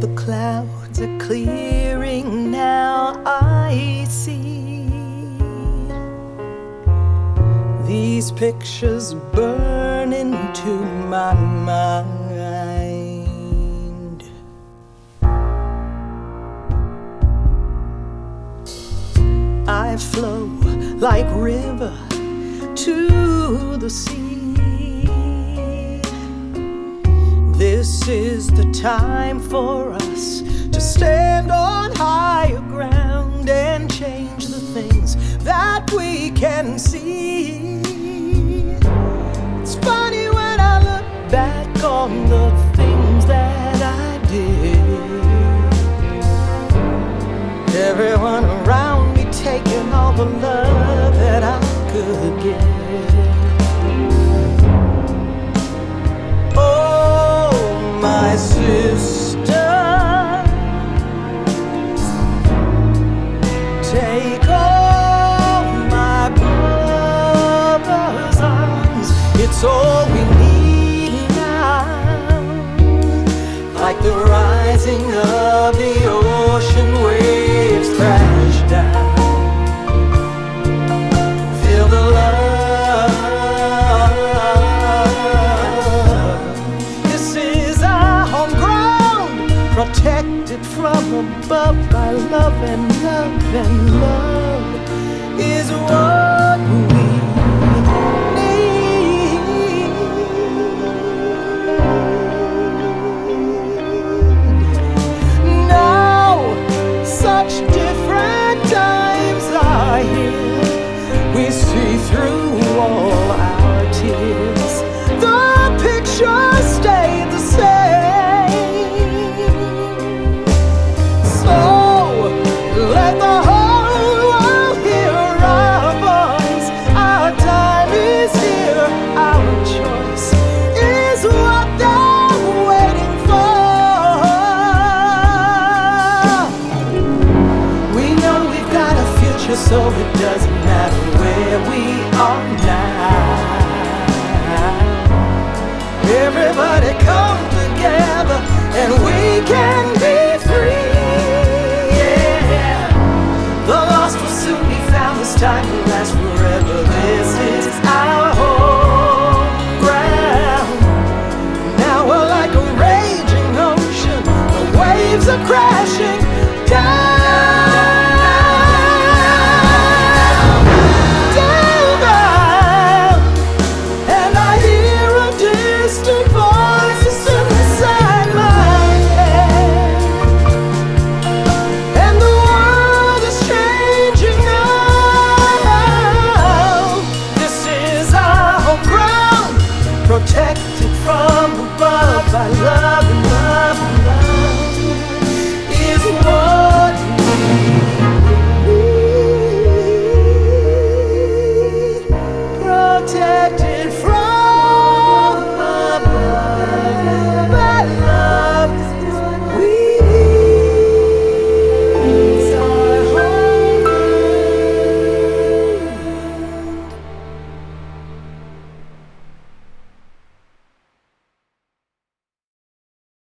The clouds are clearing now, I see. These pictures burn into my mind. I flow like river to the sea. This is the time for us to stand on higher ground and change the things that we can see. It's funny when I look back on the things that I did. Everyone around me taking all the love that I could give. My sister, take all my brother's arms. It's all we need now. Like the rising of the ocean waves crash down. Feel the love. Protected from above by love, and love, and love is what